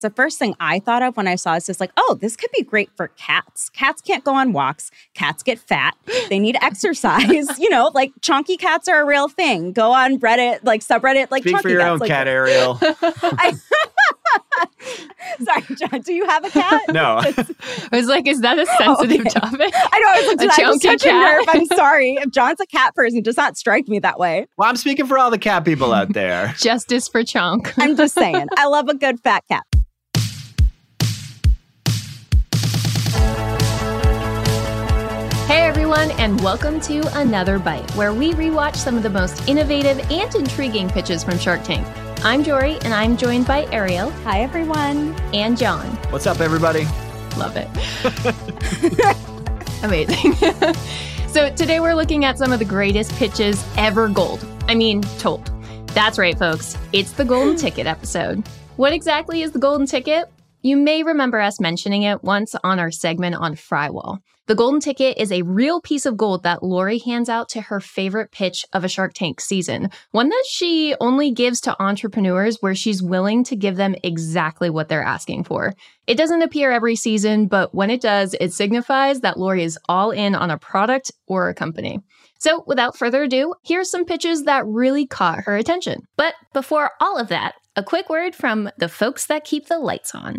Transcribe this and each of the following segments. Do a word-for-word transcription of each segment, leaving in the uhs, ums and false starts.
The first thing I thought of when I saw this is like, oh, this could be great for cats. Cats can't go on walks. Cats get fat. They need exercise. You know, like chonky cats are a real thing. Go on Reddit, like subreddit, like Speak chonky for your cats. Own like, cat, Ariel. I, sorry, John, do you have a cat? No. I was like, is that a sensitive okay. topic? I know, I was like, I'm such cat. a nerve. I'm sorry. If John's a cat person, it does not strike me that way. Well, I'm speaking for all the cat people out there. Justice for Chonk. I'm just saying, I love a good fat cat. Hey everyone, and welcome to Another Bite, where we rewatch some of the most innovative and intriguing pitches from Shark Tank. I'm Jory, and I'm joined by Ariel. Hi, everyone. And John. What's up, everybody? Love it. Amazing. So today we're looking at some of the greatest pitches ever gold. I mean, told. That's right, folks. It's the golden ticket episode. What exactly is the golden ticket? You may remember us mentioning it once on our segment on Frywall. The golden ticket is a real piece of gold that Lori hands out to her favorite pitch of a Shark Tank season, one that she only gives to entrepreneurs where she's willing to give them exactly what they're asking for. It doesn't appear every season, but when it does, it signifies that Lori is all in on a product or a company. So without further ado, here's some pitches that really caught her attention. But before all of that, a quick word from the folks that keep the lights on.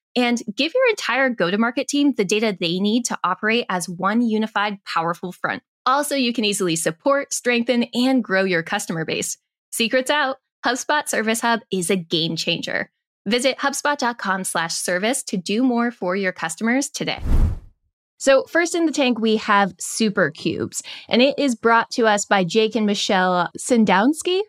and give your entire go-to-market team the data they need to operate as one unified, powerful front. Also, you can easily support, strengthen, and grow your customer base. Secrets out, HubSpot Service Hub is a game changer. Visit HubSpot.com slash service to do more for your customers today. So first in the tank, we have Souper Cubes, and it is brought to us by Jake and Michelle Sendowsky.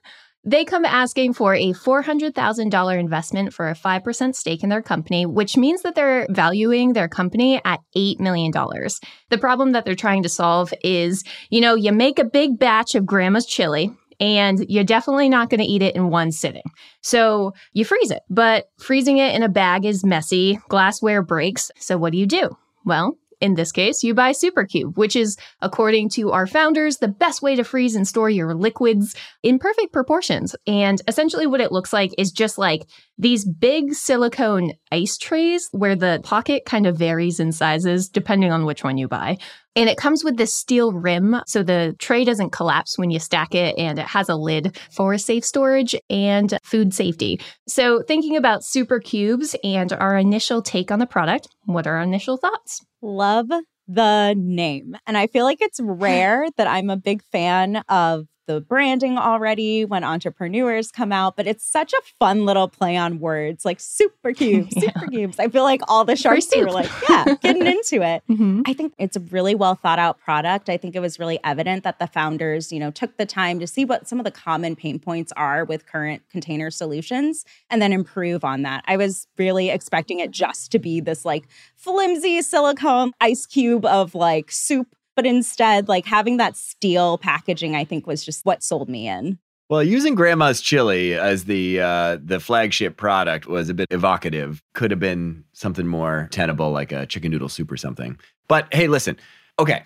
They come asking for a four hundred thousand dollars investment for a five percent stake in their company, which means that they're valuing their company at eight million dollars. The problem that they're trying to solve is, you know, you make a big batch of grandma's chili, and you're definitely not going to eat it in one sitting. So you freeze it, but freezing it in a bag is messy. Glassware breaks. So what do you do? Well, in this case, you buy Souper Cube, which is, according to our founders, the best way to freeze and store your liquids in perfect proportions. And essentially what it looks like is just like these big silicone ice trays where the pocket kind of varies in sizes depending on which one you buy. And it comes with this steel rim, so the tray doesn't collapse when you stack it, and it has a lid for safe storage and food safety. So thinking about Souper Cubes and our initial take on the product, what are our initial thoughts? Love the name. And I feel like it's rare that I'm a big fan of the branding already when entrepreneurs come out, but it's such a fun little play on words like Souper Cubes, yeah. Souper Cubes. I feel like all the sharks were like, yeah, getting into it. Mm-hmm. I think it's a really well thought out product. I think it was really evident that the founders, you know, took the time to see what some of the common pain points are with current container solutions and then improve on that. I was really expecting it just to be this like flimsy silicone ice cube of like soup. But instead, like having that steel packaging, I think was just what sold me in. Well, using Grandma's Chili as the uh, the flagship product was a bit evocative. Could have been something more tenable, like a chicken noodle soup or something. But hey, listen, okay.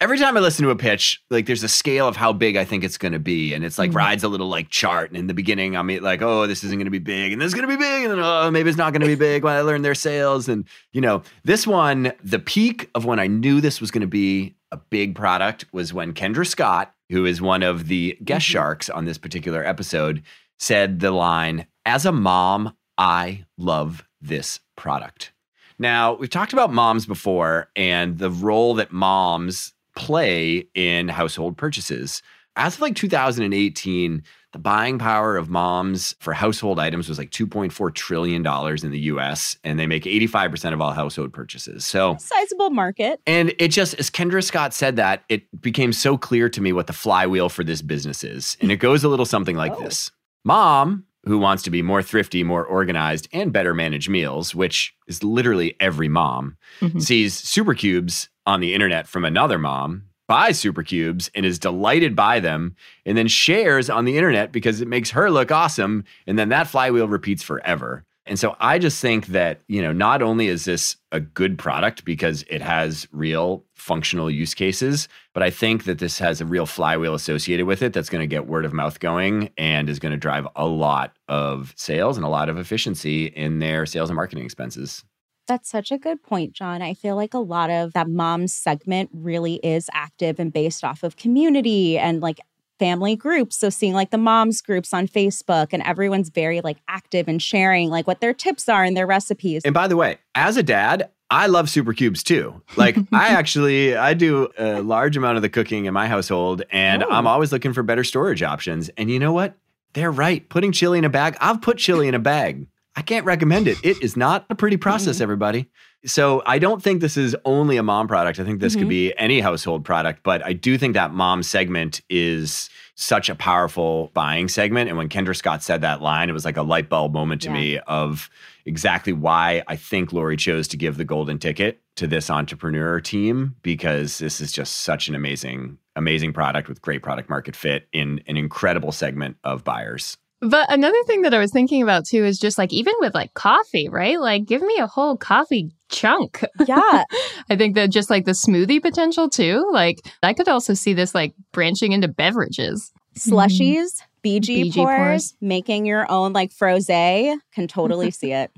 Every time I listen to a pitch, like there's a scale of how big I think it's going to be. And it's like mm-hmm. rides a little like chart. And in the beginning, I'm like, oh, this isn't going to be big. And this is going to be big. And then, oh, maybe it's not going to be big when I learn their sales. And, you know, this one, the peak of when I knew this was going to be a big product was when Kendra Scott, who is one of the guest mm-hmm. sharks on this particular episode, said the line, "As a mom, I love this product." Now, we've talked about moms before and the role that moms play in household purchases. As of like two thousand eighteen, the buying power of moms for household items was like two point four trillion dollars in the U S, and they make eighty-five percent of all household purchases. So sizable market. And it just, as Kendra Scott said that, it became so clear to me what the flywheel for this business is. And it goes a little something like oh. this. Mom who wants to be more thrifty, more organized, and better manage meals, which is literally every mom, mm-hmm. sees Souper Cubes on the internet from another mom, buys Souper Cubes, and is delighted by them, and then shares on the internet because it makes her look awesome, and then that flywheel repeats forever. And so I just think that, you know, not only is this a good product because it has real functional use cases, but I think that this has a real flywheel associated with it that's going to get word of mouth going and is going to drive a lot of sales and a lot of efficiency in their sales and marketing expenses. That's such a good point, John. I feel like a lot of that mom segment really is active and based off of community and like family groups. So seeing like the moms groups on Facebook and everyone's very like active and sharing like what their tips are and their recipes. And by the way, as a dad, I love Souper Cubes too. Like I actually, I do a large amount of the cooking in my household and oh. I'm always looking for better storage options. And you know what? They're right. Putting chili in a bag. I've put chili in a bag. I can't recommend it. It is not a pretty process, everybody. So I don't think this is only a mom product. I think this mm-hmm. could be any household product. But I do think that mom segment is such a powerful buying segment. And when Kendra Scott said that line, it was like a light bulb moment to yeah. me of exactly why I think Lori chose to give the golden ticket to this entrepreneur team, because this is just such an amazing, amazing product with great product market fit in an incredible segment of buyers. But another thing that I was thinking about, too, is just like even with like coffee, right? Like give me a whole coffee chunk. Yeah. I think that just like the smoothie potential, too. Like I could also see this like branching into beverages. Slushies, B G, B G pours, pours, making your own like frosé. Can totally see it.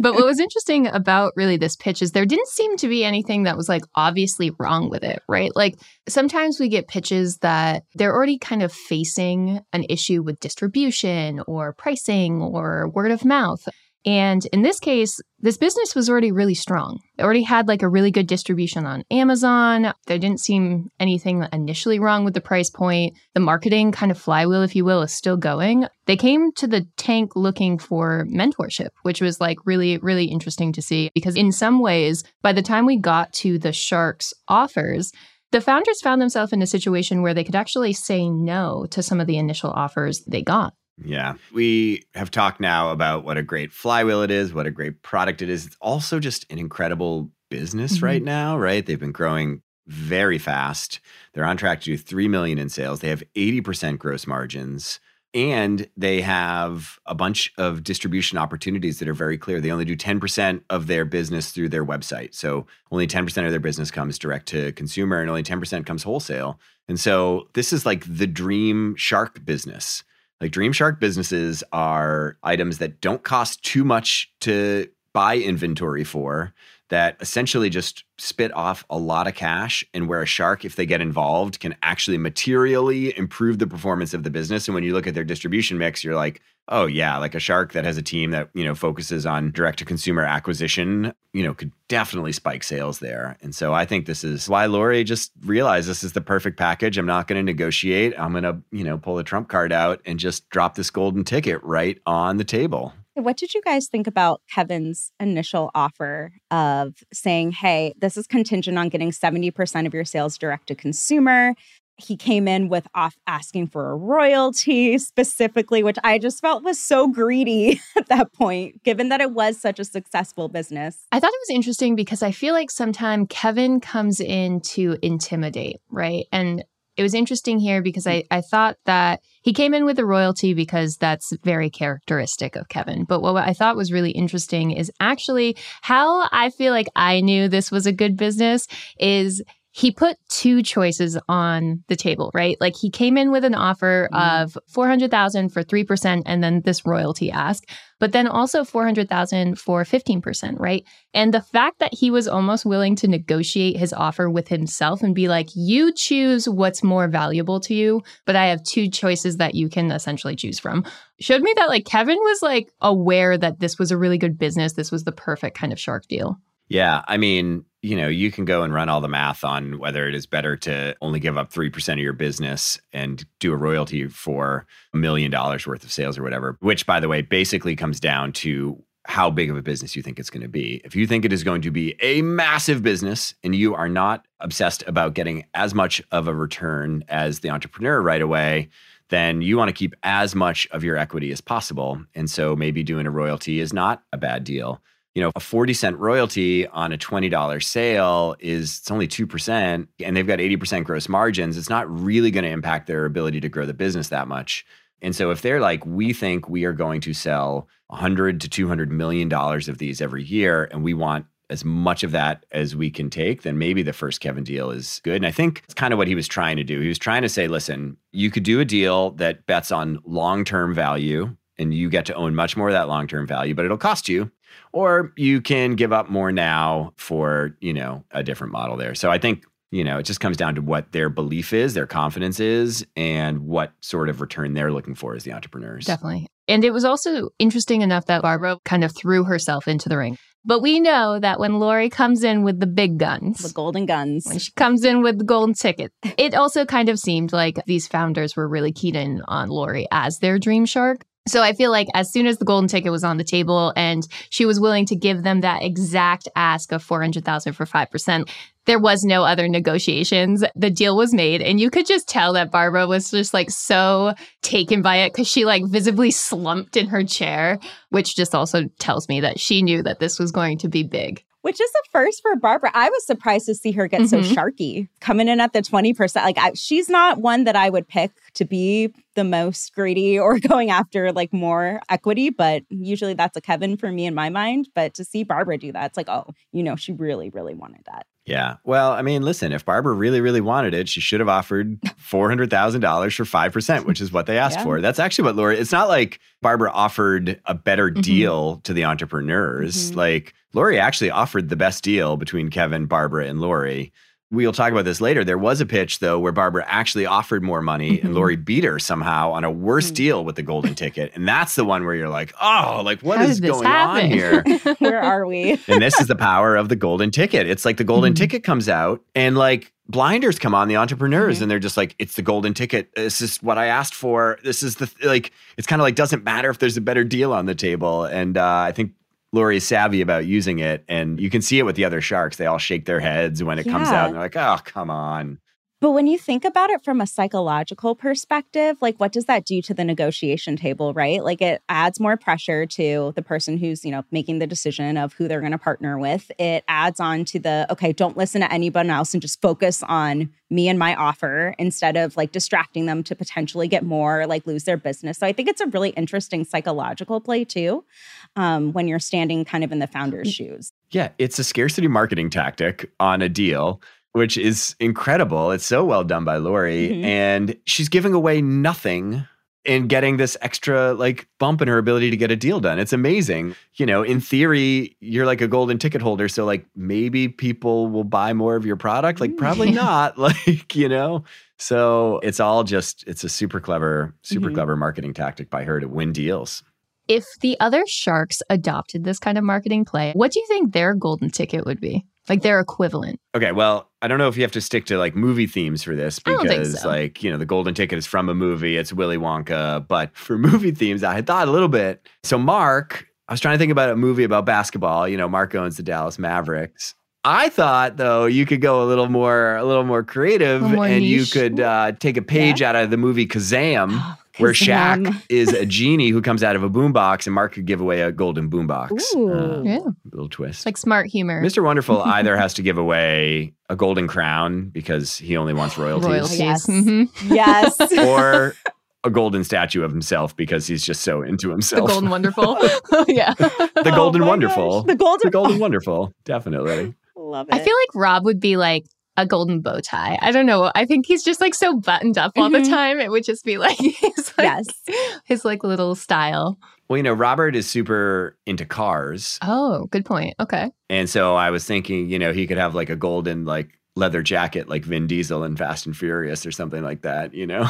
But what was interesting about really this pitch is there didn't seem to be anything that was like obviously wrong with it, right? Like sometimes we get pitches that they're already kind of facing an issue with distribution or pricing or word of mouth. And in this case, this business was already really strong. They already had like a really good distribution on Amazon. There didn't seem anything initially wrong with the price point. The marketing kind of flywheel, if you will, is still going. They came to the tank looking for mentorship, which was like really, really interesting to see. Because in some ways, by the time we got to the Sharks' offers, the founders found themselves in a situation where they could actually say no to some of the initial offers they got. Yeah. We have talked now about what a great flywheel it is, what a great product it is. It's also just an incredible business mm-hmm. right now, right? They've been growing very fast. They're on track to do three million dollars in sales. They have eighty percent gross margins, and they have a bunch of distribution opportunities that are very clear. They only do ten percent of their business through their website. So only ten percent of their business comes direct to consumer and only ten percent comes wholesale. And so this is like the dream shark business. Like Dream Shark businesses are items that don't cost too much to buy inventory for, that essentially just spit off a lot of cash, and where a shark, if they get involved, can actually materially improve the performance of the business. And when you look at their distribution mix, you're like, oh yeah, like a shark that has a team that, you know, focuses on direct-to-consumer acquisition, you know, could definitely spike sales there. And so I think this is why Lori just realized this is the perfect package. I'm not going to negotiate. I'm going to, you know, pull the trump card out and just drop this golden ticket right on the table. What did you guys think about Kevin's initial offer of saying, hey, this is contingent on getting seventy percent of your sales direct to consumer? He came in with off asking for a royalty specifically, which I just felt was so greedy at that point, given that it was such a successful business. I thought it was interesting because I feel like sometimes Kevin comes in to intimidate, right? And it was interesting here because I, I thought that he came in with a royalty because that's very characteristic of Kevin. But what I thought was really interesting is actually how I feel like I knew this was a good business is he put two choices on the table, right? Like he came in with an offer mm-hmm. of four hundred thousand dollars for three percent and then this royalty ask, but then also four hundred thousand dollars for fifteen percent, right? And the fact that he was almost willing to negotiate his offer with himself and be like, you choose what's more valuable to you, but I have two choices that you can essentially choose from, showed me that like Kevin was like aware that this was a really good business. This was the perfect kind of shark deal. Yeah, I mean, you know, you can go and run all the math on whether it is better to only give up three percent of your business and do a royalty for a million dollars worth of sales or whatever, which, by the way, basically comes down to how big of a business you think it's going to be. If you think it is going to be a massive business and you are not obsessed about getting as much of a return as the entrepreneur right away, then you want to keep as much of your equity as possible. And so maybe doing a royalty is not a bad deal. You know, a forty cent royalty on a twenty dollar sale is, it's only two percent and they've got eighty percent gross margins. It's not really going to impact their ability to grow the business that much. And so if they're like, we think we are going to sell one hundred to two hundred million dollars of these every year, and we want as much of that as we can take, then maybe the first Kevin deal is good. And I think it's kind of what he was trying to do. He was trying to say, listen, you could do a deal that bets on long-term value and you get to own much more of that long-term value, but it'll cost you. Or you can give up more now for, you know, a different model there. So I think, you know, it just comes down to what their belief is, their confidence is, and what sort of return they're looking for as the entrepreneurs. Definitely. And it was also interesting enough that Barbara kind of threw herself into the ring. But we know that when Lori comes in with the big guns, the golden guns, when she comes in with the golden ticket, it also kind of seemed like these founders were really keyed in on Lori as their dream shark. So I feel like as soon as the golden ticket was on the table and she was willing to give them that exact ask of four hundred thousand dollars for five percent, there was no other negotiations. The deal was made. And you could just tell that Barbara was just like so taken by it because she like visibly slumped in her chair, which just also tells me that she knew that this was going to be big. Which is the first for Barbara. I was surprised to see her get mm-hmm. so sharky, coming in at the twenty percent. Like I, she's not one that I would pick to be the most greedy or going after like more equity, but usually that's a Kevin for me in my mind. But to see Barbara do that, it's like, oh, you know, she really, really wanted that. Yeah. Well, I mean, listen, if Barbara really, really wanted it, she should have offered four hundred thousand dollars for five percent, which is what they asked yeah. for. That's actually what Lori, it's not like Barbara offered a better mm-hmm. deal to the entrepreneurs. Mm-hmm. Like Lori actually offered the best deal between Kevin, Barbara, and Lori. We'll talk about this later. There was a pitch, though, where Barbara actually offered more money mm-hmm. and Lori beat her somehow on a worse mm-hmm. deal with the golden ticket. And that's the one where you're like, oh, like what How is going happen? on here? Where are we? And this is the power of the golden ticket. It's like the golden mm-hmm. ticket comes out and like blinders come on the entrepreneurs mm-hmm. and they're just like, it's the golden ticket. This is what I asked for. This is the, th- like, it's kind of like, doesn't matter if there's a better deal on the table. And uh, I think Lori is savvy about using it, and you can see it with the other sharks. They all shake their heads when it yeah. comes out, and they're like, oh, come on. But when you think about it from a psychological perspective, like what does that do to the negotiation table, right? Like it adds more pressure to the person who's, you know, making the decision of who they're going to partner with. It adds on to the, okay, don't listen to anyone else and just focus on me and my offer instead of like distracting them to potentially get more, like lose their business. So I think it's a really interesting psychological play too, um, when you're standing kind of in the founder's shoes. Yeah, it's a scarcity marketing tactic on a deal, which is incredible. It's so well done by Lori. Mm-hmm. And she's giving away nothing and getting this extra like bump in her ability to get a deal done. It's amazing. You know, in theory, you're like a golden ticket holder. So like maybe people will buy more of your product. Like probably not. Like, you know, so it's all just, it's a super clever, super mm-hmm. clever marketing tactic by her to win deals. If the other sharks adopted this kind of marketing play, what do you think their golden ticket would be? Like their equivalent. Okay, well, I don't know if you have to stick to like movie themes for this because I don't think so. Like, you know, the golden ticket is from a movie. It's Willy Wonka. But for movie themes, I had thought a little bit. So Mark, I was trying to think about a movie about basketball. You know, Mark owns the Dallas Mavericks. I thought, though, you could go a little more, a little more creative, little more and niche. You could uh, take a page yeah. out of the movie Kazam. Where Shaq is a genie who comes out of a boombox, and Mark could give away a golden boombox. Uh, yeah. Little twist. Like smart humor. Mister Wonderful either has to give away a golden crown because he only wants royalties. royalties. Yes. Mm-hmm. Yes. Or a golden statue of himself because he's just so into himself. The Golden Wonderful. yeah. The Golden oh Wonderful. The Golden, the golden Wonderful. Definitely. Love it. I feel like Rob would be like, a golden bow tie. I don't know. I think he's just like so buttoned up all mm-hmm. the time. It would just be like his like, yes. his like little style. Well, you know, Robert is super into cars. Oh, good point. Okay. And so I was thinking, you know, he could have like a golden like leather jacket like Vin Diesel in Fast and Furious or something like that, you know?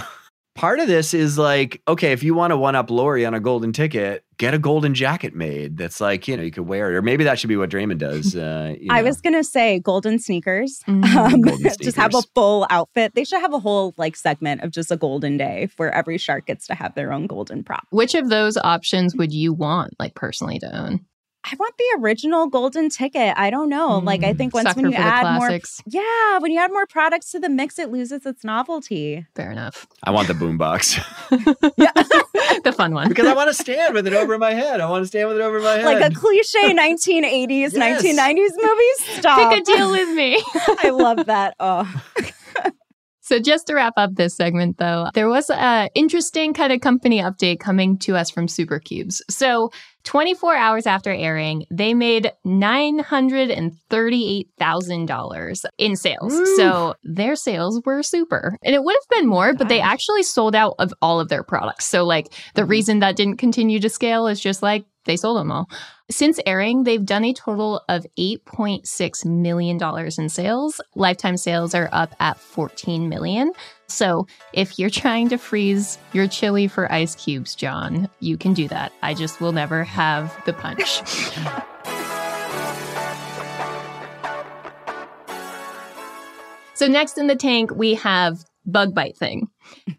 Part of this is like, okay, if you want to one-up Lori on a golden ticket, get a golden jacket made that's like, you know, you could wear it. Or maybe that should be what Draymond does. Uh, you know. I was going to say golden sneakers. Mm-hmm. Um, golden sneakers. Just have a full outfit. They should have a whole like segment of just a golden day where every shark gets to have their own golden prop. Which of those options would you want like personally to own? I want the original golden ticket. I don't know. Mm, like, I think once when you add more, yeah, when you add more products to the mix, it loses its novelty. Fair enough. I want the boombox. Yeah, the fun one. Because I want to stand with it over my head. I want to stand with it over my head. Like a cliche nineteen eighties, yes. nineteen nineties movie. Stop. Pick a deal with me. I love that. Oh. So just to wrap up this segment, though, there was an interesting kind of company update coming to us from Souper Cube. So twenty-four hours after airing, they made nine hundred thirty-eight thousand dollars in sales. Ooh. So their sales were super. And it would have been more, but Gosh. They actually sold out of all of their products. So like the reason that didn't continue to scale is just like they sold them all. Since airing, they've done a total of eight point six million dollars in sales. Lifetime sales are up at fourteen million dollars. So if you're trying to freeze your chili for ice cubes, John, you can do that. I just will never have the punch. So next in the tank, we have Bug Bite Thing.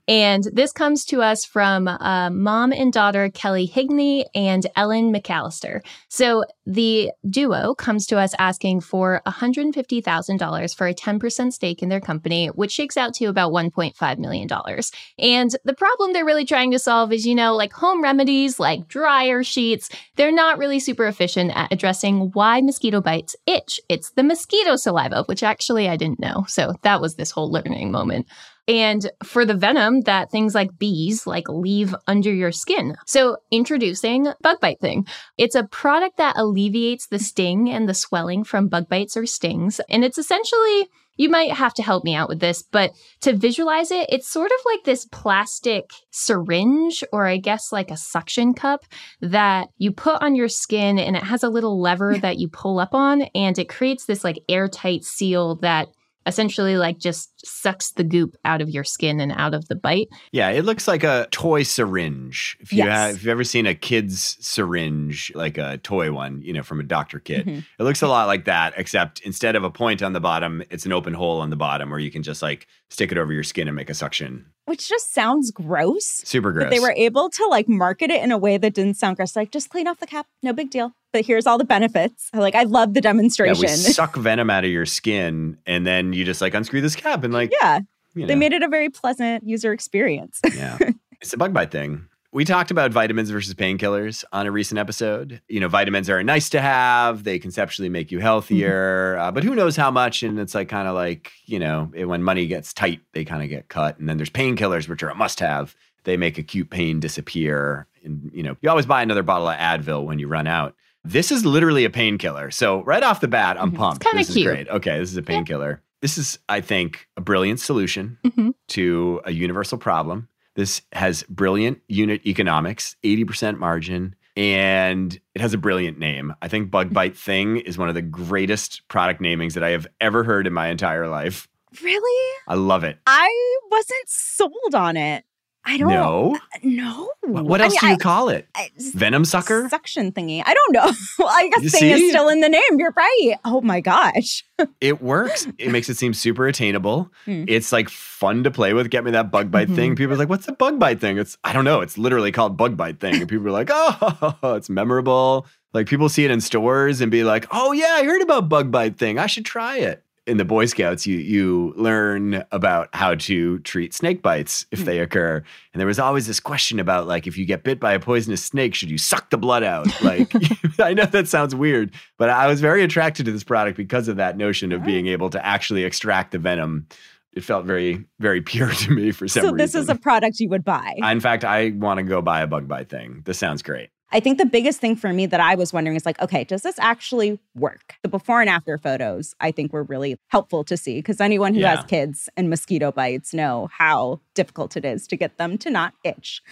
And this comes to us from uh, mom and daughter Kelly Higney and Ellen McAllister. So the duo comes to us asking for one hundred fifty thousand dollars for a ten percent stake in their company, which shakes out to about one point five million dollars. And the problem they're really trying to solve is, you know, like home remedies, like dryer sheets, they're not really super efficient at addressing why mosquito bites itch. It's the mosquito saliva, which actually I didn't know. So that was this whole learning moment. And for the venom that things like bees like leave under your skin. So introducing Bug Bite Thing. It's a product that alleviates the sting and the swelling from bug bites or stings. And it's essentially, you might have to help me out with this, but to visualize it, it's sort of like this plastic syringe or I guess like a suction cup that you put on your skin and it has a little lever that you pull up on and it creates this like airtight seal that essentially like just sucks the goop out of your skin and out of the bite. Yeah, it looks like a toy syringe. If, you yes. have, if you've ever seen a kid's syringe, like a toy one, you know, from a doctor kit, mm-hmm. it looks a lot like that, except instead of a point on the bottom, it's an open hole on the bottom where you can just like stick it over your skin and make a suction. Which just sounds gross. Super gross. But they were able to like market it in a way that didn't sound gross. Like just clean off the cap, no big deal. But here's all the benefits. Like, I love the demonstration. Yeah, we suck venom out of your skin, and then you just, like, unscrew this cap and, like... Yeah. You know. They made it a very pleasant user experience. Yeah. It's a Bug Bite Thing. We talked about vitamins versus painkillers on a recent episode. You know, vitamins are nice to have. They conceptually make you healthier. Mm-hmm. Uh, but who knows how much? And it's, like, kind of like, you know, it, when money gets tight, they kind of get cut. And then there's painkillers, which are a must-have. They make acute pain disappear. And, you know, you always buy another bottle of Advil when you run out. This is literally a painkiller. So right off the bat, I'm pumped. It's kind of cute. Great. Okay, this is a painkiller. Yeah. This is, I think, a brilliant solution mm-hmm. to a universal problem. This has brilliant unit economics, eighty percent margin, and it has a brilliant name. I think Bug Bite Thing is one of the greatest product namings that I have ever heard in my entire life. Really? I love it. I wasn't sold on it. I don't know. No. What else I mean, do you I, call it? I, Venom sucker? Suction thingy. I don't know. Well, I guess you thing see? Is still in the name. You're right. Oh my gosh. It works. It makes it seem super attainable. Mm. It's like fun to play with. Get me that Bug Bite mm-hmm. Thing. People are like, what's the Bug Bite Thing? It's, I don't know. It's literally called Bug Bite Thing. And people are like, oh, it's memorable. Like people see it in stores and be like, oh yeah, I heard about Bug Bite Thing. I should try it. In the Boy Scouts, you you learn about how to treat snake bites if they occur. And there was always this question about, like, if you get bit by a poisonous snake, should you suck the blood out? Like, I know that sounds weird, but I was very attracted to this product because of that notion of being able to actually extract the venom. It felt very, very pure to me for some reason. So this is a product you would buy? In fact, I want to go buy a Bug Bite Thing. This sounds great. I think the biggest thing for me that I was wondering is like, okay, does this actually work? The before and after photos, I think, were really helpful to see because anyone who yeah. has kids and mosquito bites know how difficult it is to get them to not itch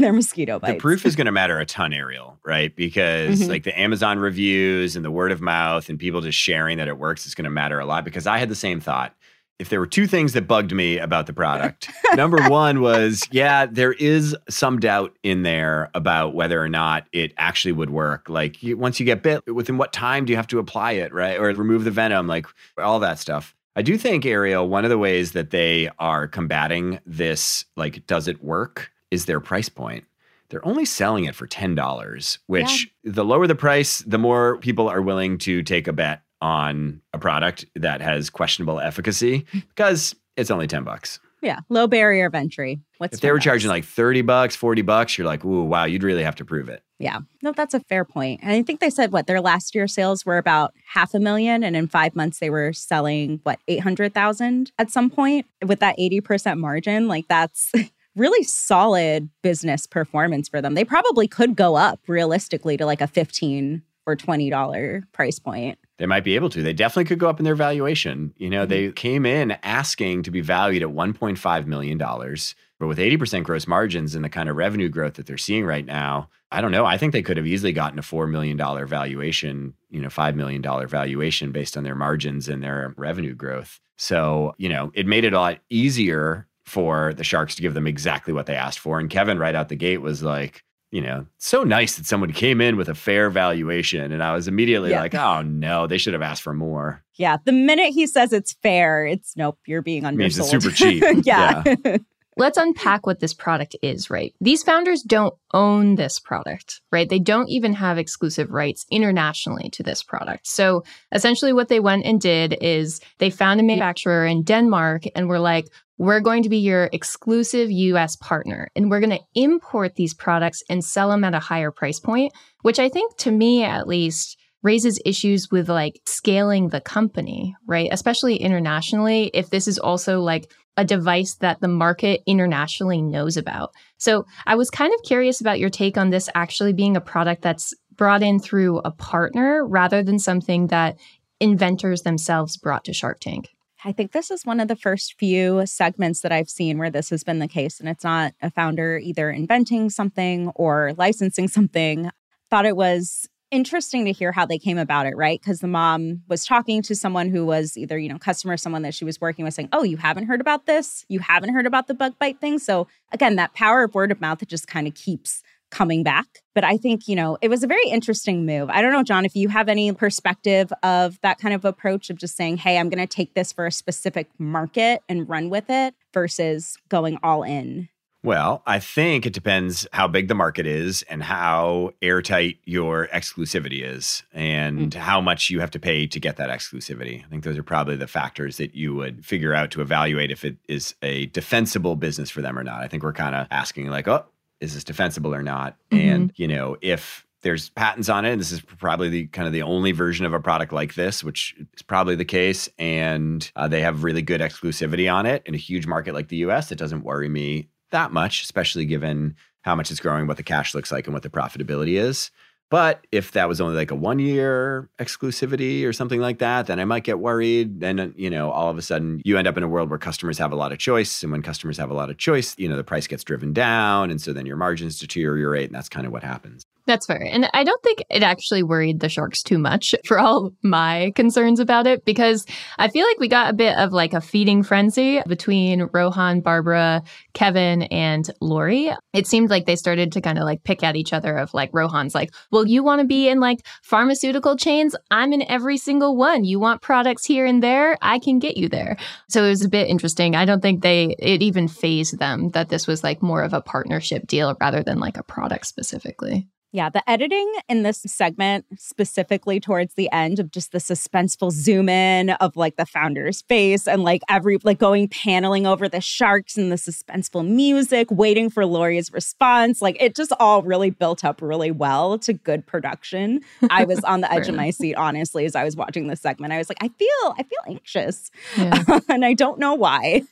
their mosquito bites. The proof is going to matter a ton, Ariel, right? Because mm-hmm. like the Amazon reviews and the word of mouth and people just sharing that it works is going to matter a lot because I had the same thought. If there were two things that bugged me about the product, number one was, yeah, there is some doubt in there about whether or not it actually would work. Like you, once you get bit, within what time do you have to apply it, right? Or remove the venom, like all that stuff. I do think, Ariel, one of the ways that they are combating this, like, does it work, is their price point. they're only selling it for ten dollars, which yeah. the lower the price, the more people are willing to take a bet on a product that has questionable efficacy because it's only ten bucks. Yeah, low barrier of entry. What's if they were bucks? charging like thirty bucks, forty bucks, you're like, ooh, wow, you'd really have to prove it. Yeah, no, that's a fair point. And I think they said, what, their last year sales were about half a million. And in five months, they were selling, what, eight hundred thousand at some point with that eighty percent margin. Like that's really solid business performance for them. They probably could go up realistically to like a fifteen or twenty dollars price point. They might be able to. They definitely could go up in their valuation. You know, mm-hmm. they came in asking to be valued at one point five million dollars. But with eighty percent gross margins and the kind of revenue growth that they're seeing right now, I don't know. I think they could have easily gotten a four million dollars valuation, you know, five million dollars valuation based on their margins and their revenue growth. So, you know, it made it a lot easier for the Sharks to give them exactly what they asked for. And Kevin right out the gate was like, you know, so nice that someone came in with a fair valuation. And I was immediately yeah. like, oh, no, they should have asked for more. Yeah. The minute he says it's fair, it's nope, you're being undersold. It means it's super cheap. yeah. yeah. Let's unpack what this product is, right? These founders don't own this product, right? They don't even have exclusive rights internationally to this product. So essentially what they went and did is they found a manufacturer in Denmark and were like, we're going to be your exclusive U S partner, and we're going to import these products and sell them at a higher price point, which I think, to me at least, raises issues with like scaling the company, right? Especially internationally, if this is also like a device that the market internationally knows about. So I was kind of curious about your take on this actually being a product that's brought in through a partner rather than something that inventors themselves brought to Shark Tank. I think this is one of the first few segments that I've seen where this has been the case, and it's not a founder either inventing something or licensing something. Thought it was interesting to hear how they came about it, right? Because the mom was talking to someone who was either, you know, customer, someone that she was working with, saying, oh, you haven't heard about this? You haven't heard about the Bug Bite thing? So again, that power of word of mouth, it just kind of keeps coming back. But I think, you know, it was a very interesting move. I don't know, John, if you have any perspective of that kind of approach of just saying, hey, I'm going to take this for a specific market and run with it versus going all in. Well, I think it depends how big the market is and how airtight your exclusivity is and mm. how much you have to pay to get that exclusivity. I think those are probably the factors that you would figure out to evaluate if it is a defensible business for them or not. I think we're kind of asking like, oh, is this defensible or not? Mm-hmm. And, you know, if there's patents on it, and this is probably the kind of the only version of a product like this, which is probably the case, and uh, they have really good exclusivity on it in a huge market like the U S, it doesn't worry me that much, especially given how much it's growing, what the cash looks like, and what the profitability is. But if that was only like a one-year exclusivity or something like that, then I might get worried. Then, you know, all of a sudden you end up in a world where customers have a lot of choice. And when customers have a lot of choice, you know, the price gets driven down. And so then your margins deteriorate. And that's kind of what happens. That's fair. And I don't think it actually worried the Sharks too much for all my concerns about it, because I feel like we got a bit of like a feeding frenzy between Rohan, Barbara, Kevin, and Lori. It seemed like they started to kind of like pick at each other of like, Rohan's like, well, you want to be in like pharmaceutical chains? I'm in every single one. You want products here and there? I can get you there. So it was a bit interesting. I don't think they, it even phased them that this was like more of a partnership deal rather than like a product specifically. Yeah, the editing in this segment, specifically towards the end, of just the suspenseful zoom in of like the founder's face and like every like going paneling over the Sharks and the suspenseful music, waiting for Lori's response. Like it just all really built up really well to good production. I was on the edge of my seat, honestly, as I was watching this segment. I was like, I feel, I feel anxious. Yeah. And I don't know why.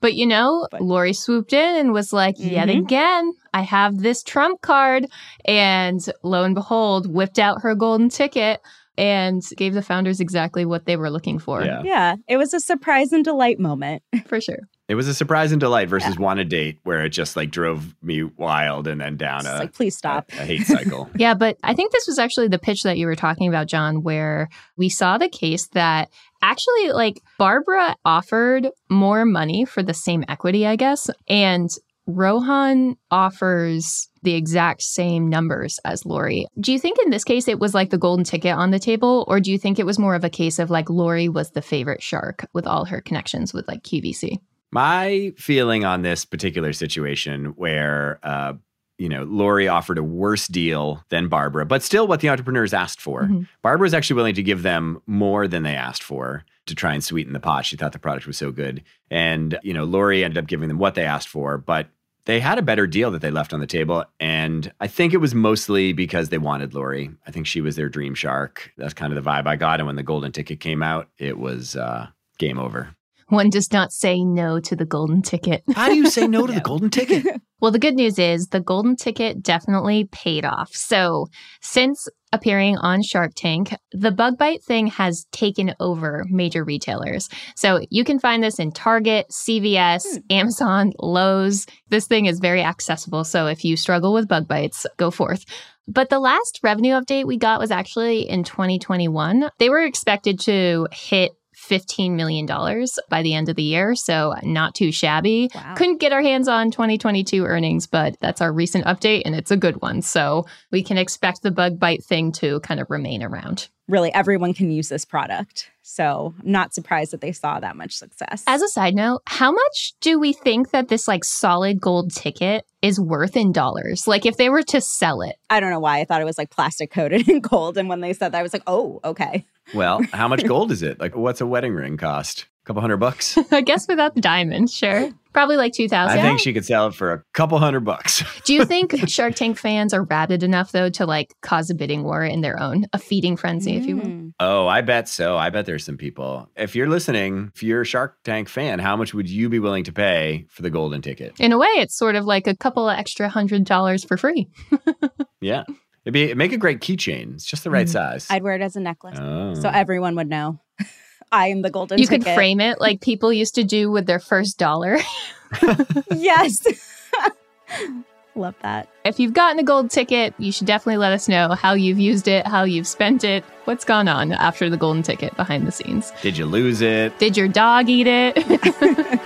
But, you know, but. Lori swooped in and was like, mm-hmm. yet again, I have this trump card. And lo and behold, whipped out her golden ticket and gave the founders exactly what they were looking for. Yeah, yeah, it was a surprise and delight moment. For sure. It was a surprise and delight versus yeah. want a date, where it just like drove me wild and then down a, like, please stop. a, a hate cycle. Yeah, but I think this was actually the pitch that you were talking about, John, where we saw the case that actually like Barbara offered more money for the same equity, I guess. And Rohan offers the exact same numbers as Lori. Do you think in this case it was like the golden ticket on the table, or do you think it was more of a case of like Lori was the favorite Shark with all her connections with like Q V C? My feeling on this particular situation where, uh, you know, Lori offered a worse deal than Barbara, but still what the entrepreneurs asked for. Mm-hmm. Barbara was actually willing to give them more than they asked for to try and sweeten the pot. She thought the product was so good. And, you know, Lori ended up giving them what they asked for, but they had a better deal that they left on the table. And I think it was mostly because they wanted Lori. I think she was their dream shark. That's kind of the vibe I got. And when the golden ticket came out, it was uh, game over. One does not say no to the golden ticket. How do you say no to no. the golden ticket? Well, the good news is the golden ticket definitely paid off. So since appearing on Shark Tank, the Bug Bite Thing has taken over major retailers. So you can find this in Target, C V S, mm. Amazon, Lowe's. This thing is very accessible. So if you struggle with bug bites, go forth. But the last revenue update we got was actually in twenty twenty-one. They were expected to hit fifteen million dollars by the end of the year. So not too shabby. Wow. Couldn't get our hands on twenty twenty-two earnings, but that's our recent update and it's a good one. So we can expect the Bug Bite Thing to kind of remain around. Really, everyone can use this product. So I'm not surprised that they saw that much success. As a side note, how much do we think that this like solid gold ticket is worth in dollars? Like if they were to sell it. I don't know why. I thought it was like plastic coated in gold. And when they said that, I was like, oh, okay. Well, how much gold is it? Like, what's a wedding ring cost? A couple hundred bucks? I guess without the diamond, sure. Probably like two thousand dollars. I think she could sell it for a couple hundred bucks. Do you think Shark Tank fans are rabid enough, though, to like cause a bidding war in their own, a feeding frenzy, mm. if you will? Oh, I bet so. I bet there's some people. If you're listening, if you're a Shark Tank fan, how much would you be willing to pay for the golden ticket? In a way, it's sort of like a couple of extra hundred dollars for free. Yeah. It'd be, it'd make a great keychain. It's just the right mm. size. I'd wear it as a necklace. Oh. So everyone would know. I am the golden you ticket. You could frame it like people used to do with their first dollar. Yes. Love that. If you've gotten a gold ticket, you should definitely let us know how you've used it, how you've spent it, what's gone on after the golden ticket behind the scenes. Did you lose it? Did your dog eat it?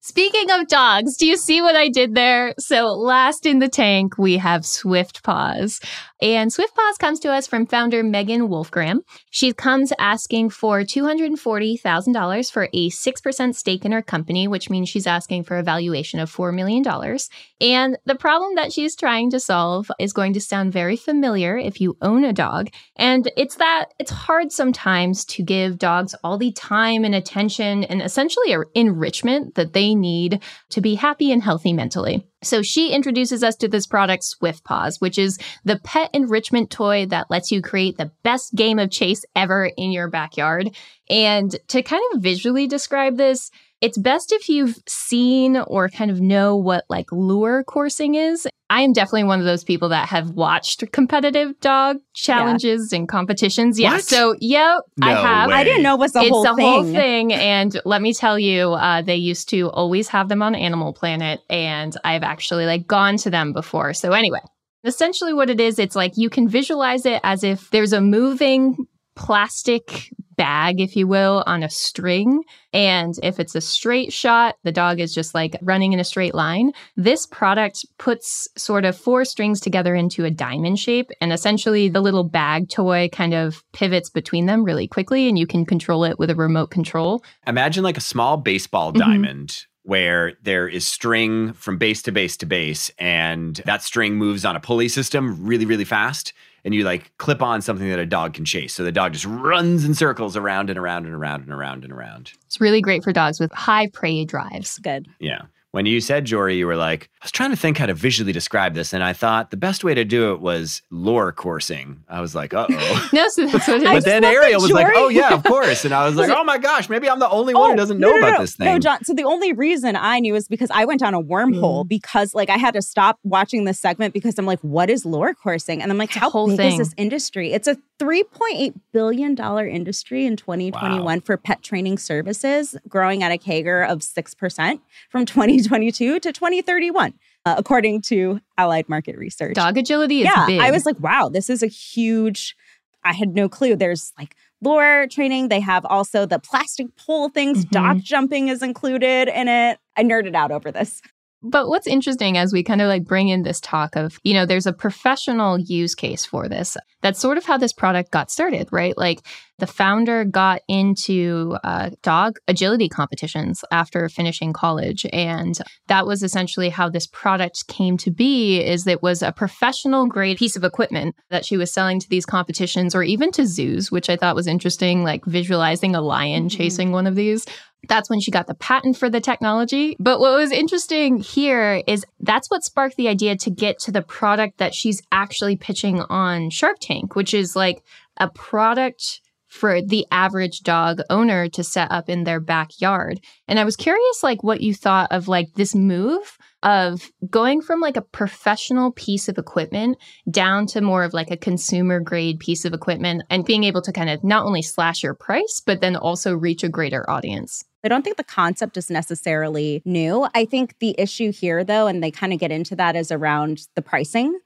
Speaking of dogs, do you see what I did there? So last in the tank, we have Swift Paws. And Swift Paws comes to us from founder Megan Wolfgram. She comes asking for two hundred forty thousand dollars for a six percent stake in her company, which means she's asking for a valuation of four million dollars. And the problem that she's trying to solve is going to sound very familiar if you own a dog. And it's that it's hard sometimes to give dogs all the time and attention and essentially an enrichment that they need to be happy and healthy mentally. So she introduces us to this product, Swift Paws, which is the pet enrichment toy that lets you create the best game of chase ever in your backyard. And to kind of visually describe this, it's best if you've seen or kind of know what like lure coursing is. I am definitely one of those people that have watched competitive dog challenges yeah. and competitions. Yeah. What? So, yep, no I have. Way. I didn't know it was the it's whole thing. It's the whole thing. And let me tell you, uh, they used to always have them on Animal Planet. And I've actually like gone to them before. So anyway, essentially what it is, it's like you can visualize it as if there's a moving plastic bag, if you will, on a string. And if it's a straight shot, the dog is just like running in a straight line. This product puts sort of four strings together into a diamond shape. And essentially the little bag toy kind of pivots between them really quickly. And you can control it with a remote control. Imagine like a small baseball mm-hmm. diamond where there is string from base to base to base. And that string moves on a pulley system really, really fast. And you like clip on something that a dog can chase. So the dog just runs in circles around and around and around and around and around. It's really great for dogs with high prey drives. Good. Yeah. When you said, Jory, you were like, I was trying to think how to visually describe this. And I thought the best way to do it was lure coursing. I was like, uh-oh. No, so that's what it is. But then Ariel was Jory. Like, oh, yeah, of course. And I was, was like, it? Oh, my gosh, maybe I'm the only oh, one who doesn't no, know no, about no. this thing. No, John. So the only reason I knew is because I went down a wormhole mm. because, like, I had to stop watching this segment because I'm like, what is lure coursing? And I'm like, how big thing. Is this industry? It's a three point eight billion dollars industry in twenty twenty-one wow. for pet training services, growing at a C A G R of six percent from twenty twenty-two to twenty thirty-one, uh, according to Allied Market Research. Dog agility is yeah, big. Yeah, I was like, wow, this is a huge, I had no clue. There's like lure training. They have also the plastic pole things. Mm-hmm. Dock jumping is included in it. I nerded out over this. But what's interesting as we kind of like bring in this talk of, you know, there's a professional use case for this. That's sort of how this product got started, right? Like the founder got into uh, dog agility competitions after finishing college. And that was essentially how this product came to be, is it was a professional grade piece of equipment that she was selling to these competitions or even to zoos, which I thought was interesting, like visualizing a lion chasing mm-hmm. one of these. That's when she got the patent for the technology. But what was interesting here is that's what sparked the idea to get to the product that she's actually pitching on Shark Tank, which is like a product for the average dog owner to set up in their backyard. And I was curious, like, what you thought of like this move of going from like a professional piece of equipment down to more of like a consumer grade piece of equipment and being able to kind of not only slash your price, but then also reach a greater audience. I don't think the concept is necessarily new. I think the issue here, though, and they kind of get into that, is around the pricing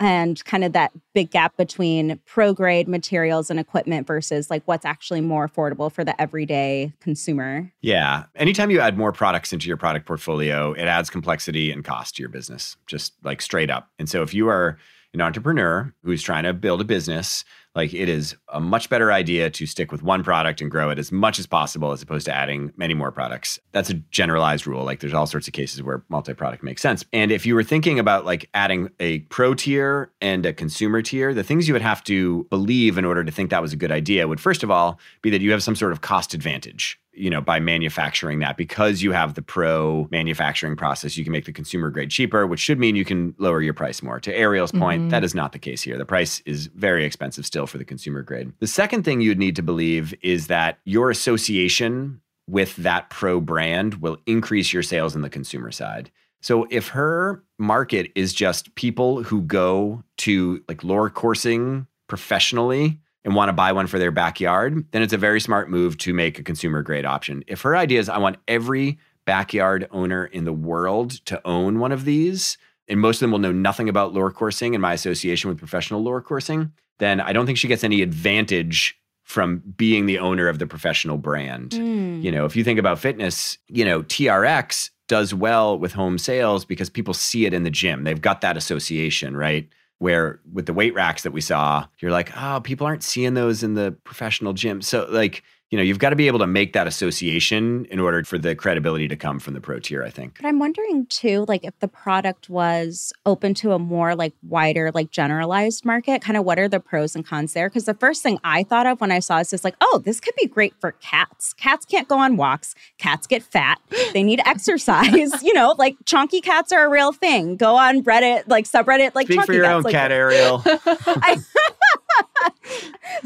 and kind of that big gap between pro-grade materials and equipment versus like what's actually more affordable for the everyday consumer. Yeah. Anytime you add more products into your product portfolio, it adds complexity and cost to your business, just like straight up. And so if you are an entrepreneur who's trying to build a business, like it is a much better idea to stick with one product and grow it as much as possible as opposed to adding many more products. That's a generalized rule. Like there's all sorts of cases where multi-product makes sense. And if you were thinking about like adding a pro tier and a consumer tier, the things you would have to believe in order to think that was a good idea would first of all be that you have some sort of cost advantage, you know, by manufacturing that. Because you have the pro manufacturing process, you can make the consumer grade cheaper, which should mean you can lower your price more. To Ariel's point, mm-hmm. that is not the case here. The price is very expensive still for the consumer grade. The second thing you'd need to believe is that your association with that pro brand will increase your sales on the consumer side. So if her market is just people who go to like lure coursing professionally and want to buy one for their backyard, then it's a very smart move to make a consumer grade option. If her idea is, I want every backyard owner in the world to own one of these, and most of them will know nothing about lure coursing and my association with professional lure coursing, then I don't think she gets any advantage from being the owner of the professional brand. Mm. You know, if you think about fitness, you know, T R X does well with home sales because people see it in the gym. They've got that association, right? Where with the weight racks that we saw, you're like, oh, people aren't seeing those in the professional gym. So like, you know, you've got to be able to make that association in order for the credibility to come from the pro tier, I think. But I'm wondering too, like if the product was open to a more like wider, like generalized market, kind of what are the pros and cons there? Because the first thing I thought of when I saw this is like, oh, this could be great for cats. Cats can't go on walks. Cats get fat. They need exercise. You know, like chonky cats are a real thing. Go on Reddit, like subreddit, like Speak chonky for your cats. Own like, cat, Ariel. I-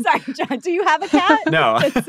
Sorry, John, do you have a cat? No. I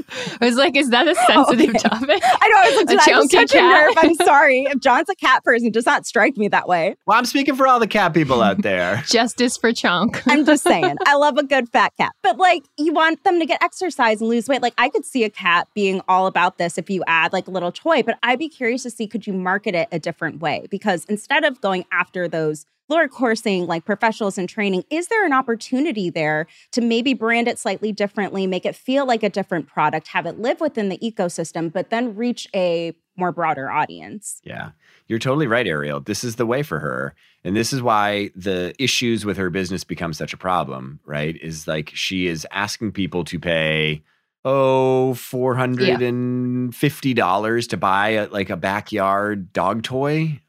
was like, is that a sensitive okay. topic? I know, I was like, did I have such a nerve? I'm sorry. If John's a cat person, it does not strike me that way. Well, I'm speaking for all the cat people out there. Justice for Chunk. I'm just saying, I love a good fat cat. But like, you want them to get exercise and lose weight. Like, I could see a cat being all about this if you add like a little toy. But I'd be curious to see, could you market it a different way? Because instead of going after those lure coursing, like professionals in training, is there an opportunity there to maybe brand it slightly differently, make it feel like a different product, have it live within the ecosystem, but then reach a more broader audience? Yeah, you're totally right, Ariel. This is the way for her. And this is why the issues with her business become such a problem, right? Is like she is asking people to pay, oh, four hundred fifty dollars yeah. to buy a, like a backyard dog toy.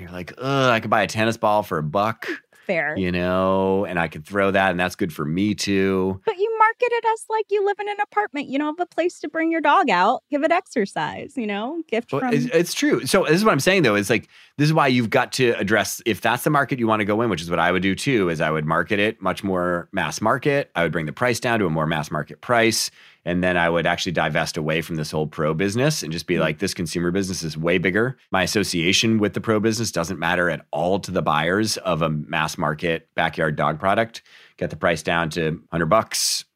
You're like, ugh, I could buy a tennis ball for a buck. Fair. You know, and I could throw that and that's good for me too. But you market it as like you live in an apartment. You don't have a place to bring your dog out. Give it exercise, you know, gift well, from. It's, it's true. So this is what I'm saying though. It's like, this is why you've got to address, if that's the market you want to go in, which is what I would do too, is I would market it much more mass market. I would bring the price down to a more mass market price. And then I would actually divest away from this whole pro business and just be like, this consumer business is way bigger. My association with the pro business doesn't matter at all to the buyers of a mass market backyard dog product. Get the price down to one hundred bucks,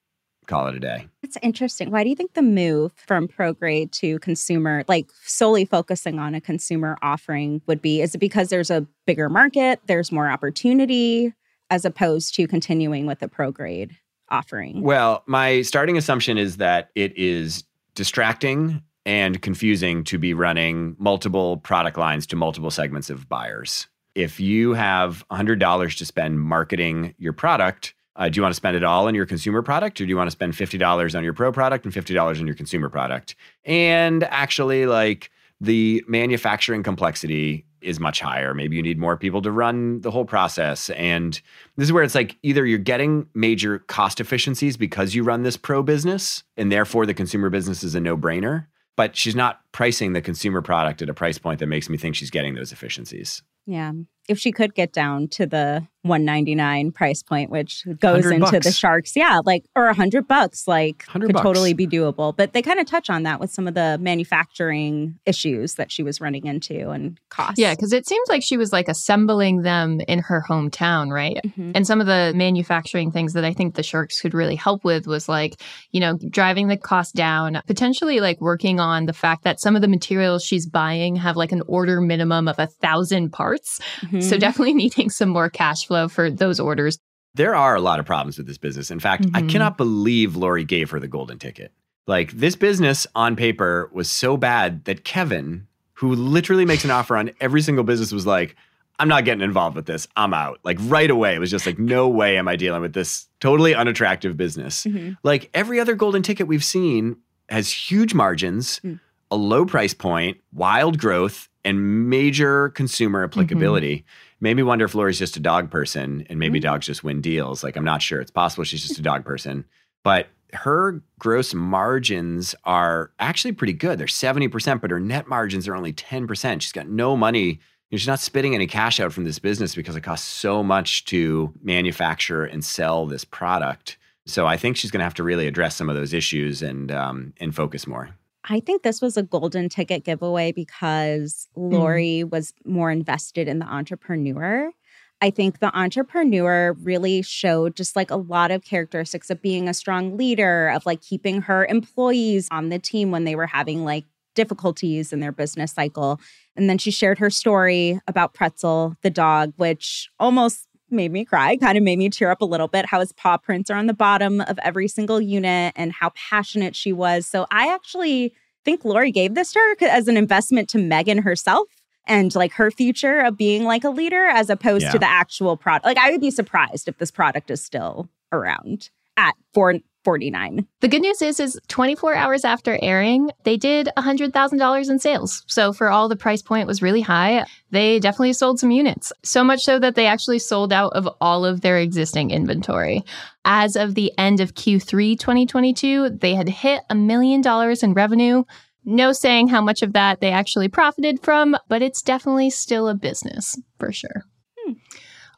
call it a day. That's interesting. Why do you think the move from pro grade to consumer, like solely focusing on a consumer offering would be? Is it because there's a bigger market, there's more opportunity, as opposed to continuing with the pro grade offering? Well, my starting assumption is that it is distracting and confusing to be running multiple product lines to multiple segments of buyers. If you have one hundred dollars to spend marketing your product, uh, do you want to spend it all on your consumer product, or do you want to spend fifty dollars on your pro product and fifty dollars on your consumer product? And actually, like, the manufacturing complexity is much higher. Maybe you need more people to run the whole process. And this is where it's like, either you're getting major cost efficiencies because you run this pro business, and therefore the consumer business is a no-brainer, but she's not pricing the consumer product at a price point that makes me think she's getting those efficiencies. Yeah. If she could get down to the one ninety-nine price point, which goes into bucks. the Sharks, yeah, like, or a hundred bucks, like, could bucks. totally be doable. But they kind of touch on that with some of the manufacturing issues that she was running into and costs. Yeah, because it seems like she was like assembling them in her hometown, right? Mm-hmm. And some of the manufacturing things that I think the Sharks could really help with was like, you know, driving the cost down, potentially like working on the fact that some of the materials she's buying have like an order minimum of a thousand parts. Mm-hmm. So definitely needing some more cash flow for those orders. There are a lot of problems with this business. In fact, mm-hmm. I cannot believe Lori gave her the golden ticket. Like, this business on paper was so bad that Kevin, who literally makes an offer on every single business, was like, I'm not getting involved with this. I'm out. Like, right away, it was just like, no way am I dealing with this totally unattractive business. Mm-hmm. Like, every other golden ticket we've seen has huge margins, mm. a low price point, wild growth, and major consumer applicability. Mm-hmm. Made me wonder if Lori's just a dog person and maybe mm-hmm. dogs just win deals. Like, I'm not sure. It's possible she's just a dog person. But her gross margins are actually pretty good. They're seventy percent, but her net margins are only ten percent. She's got no money. You know, she's not spitting any cash out from this business because it costs so much to manufacture and sell this product. So I think she's going to have to really address some of those issues and um, and focus more. I think this was a golden ticket giveaway because Lori mm. was more invested in the entrepreneur. I think the entrepreneur really showed just like a lot of characteristics of being a strong leader, of like keeping her employees on the team when they were having like difficulties in their business cycle. And then she shared her story about Pretzel, the dog, which almost made me cry, kind of made me tear up a little bit, how his paw prints are on the bottom of every single unit and how passionate she was. So I actually think Lori gave this to her as an investment to Megan herself and like her future of being like a leader as opposed yeah. to the actual product. Like, I would be surprised if this product is still around at four forty-nine. The good news is, is twenty-four hours after airing, they did one hundred thousand dollars in sales. So for all the price point was really high, they definitely sold some units. So much so that they actually sold out of all of their existing inventory. As of the end of Q three twenty twenty-two, they had hit a million dollars in revenue. No saying how much of that they actually profited from, but it's definitely still a business for sure. Hmm.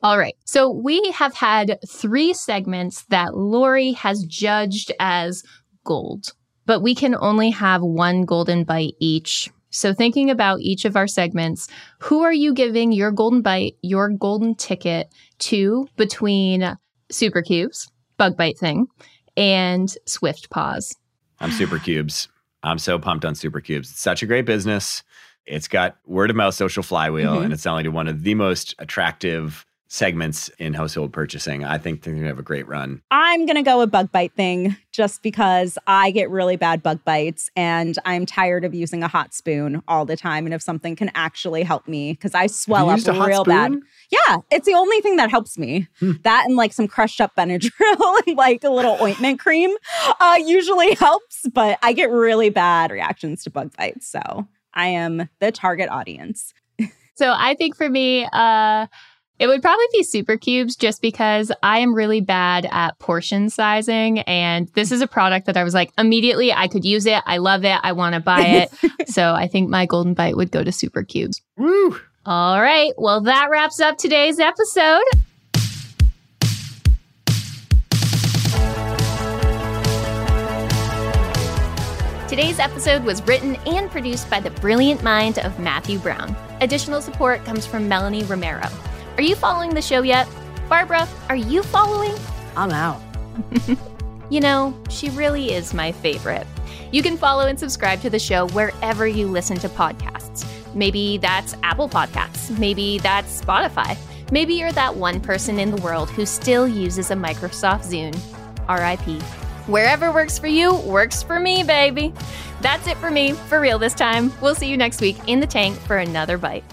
All right. So we have had three segments that Lori has judged as gold, but we can only have one golden bite each. So thinking about each of our segments, who are you giving your golden bite, your golden ticket to between Souper Cubes, Bug Bite Thing, and Swift Paws? I'm Souper Cubes. I'm so pumped on Souper Cubes. It's such a great business. It's got word of mouth social flywheel, mm-hmm. and it's not only one of the most attractive segments in household purchasing. I think they're going to have a great run. I'm going to go with Bug Bite Thing just because I get really bad bug bites and I'm tired of using a hot spoon all the time. And if something can actually help me, because I swell up real bad. Yeah, it's the only thing that helps me. Hmm. That and like some crushed up Benadryl and like a little ointment cream uh, usually helps, but I get really bad reactions to bug bites. So I am the target audience. So I think for me, uh, It would probably be Souper Cubes just because I am really bad at portion sizing. And this is a product that I was like, immediately I could use it. I love it. I want to buy it. So I think my golden bite would go to Souper Cubes. Woo! All right. Well, that wraps up today's episode. Today's episode was written and produced by the brilliant mind of Matthew Brown. Additional support comes from Melanie Romero. Are you following the show yet? Barbara, are you following? I'm out. You know, she really is my favorite. You can follow and subscribe to the show wherever you listen to podcasts. Maybe that's Apple Podcasts. Maybe that's Spotify. Maybe you're that one person in the world who still uses a Microsoft Zune. R I P Wherever works for you, works for me, baby. That's it for me, for real this time. We'll see you next week in the tank for another bite.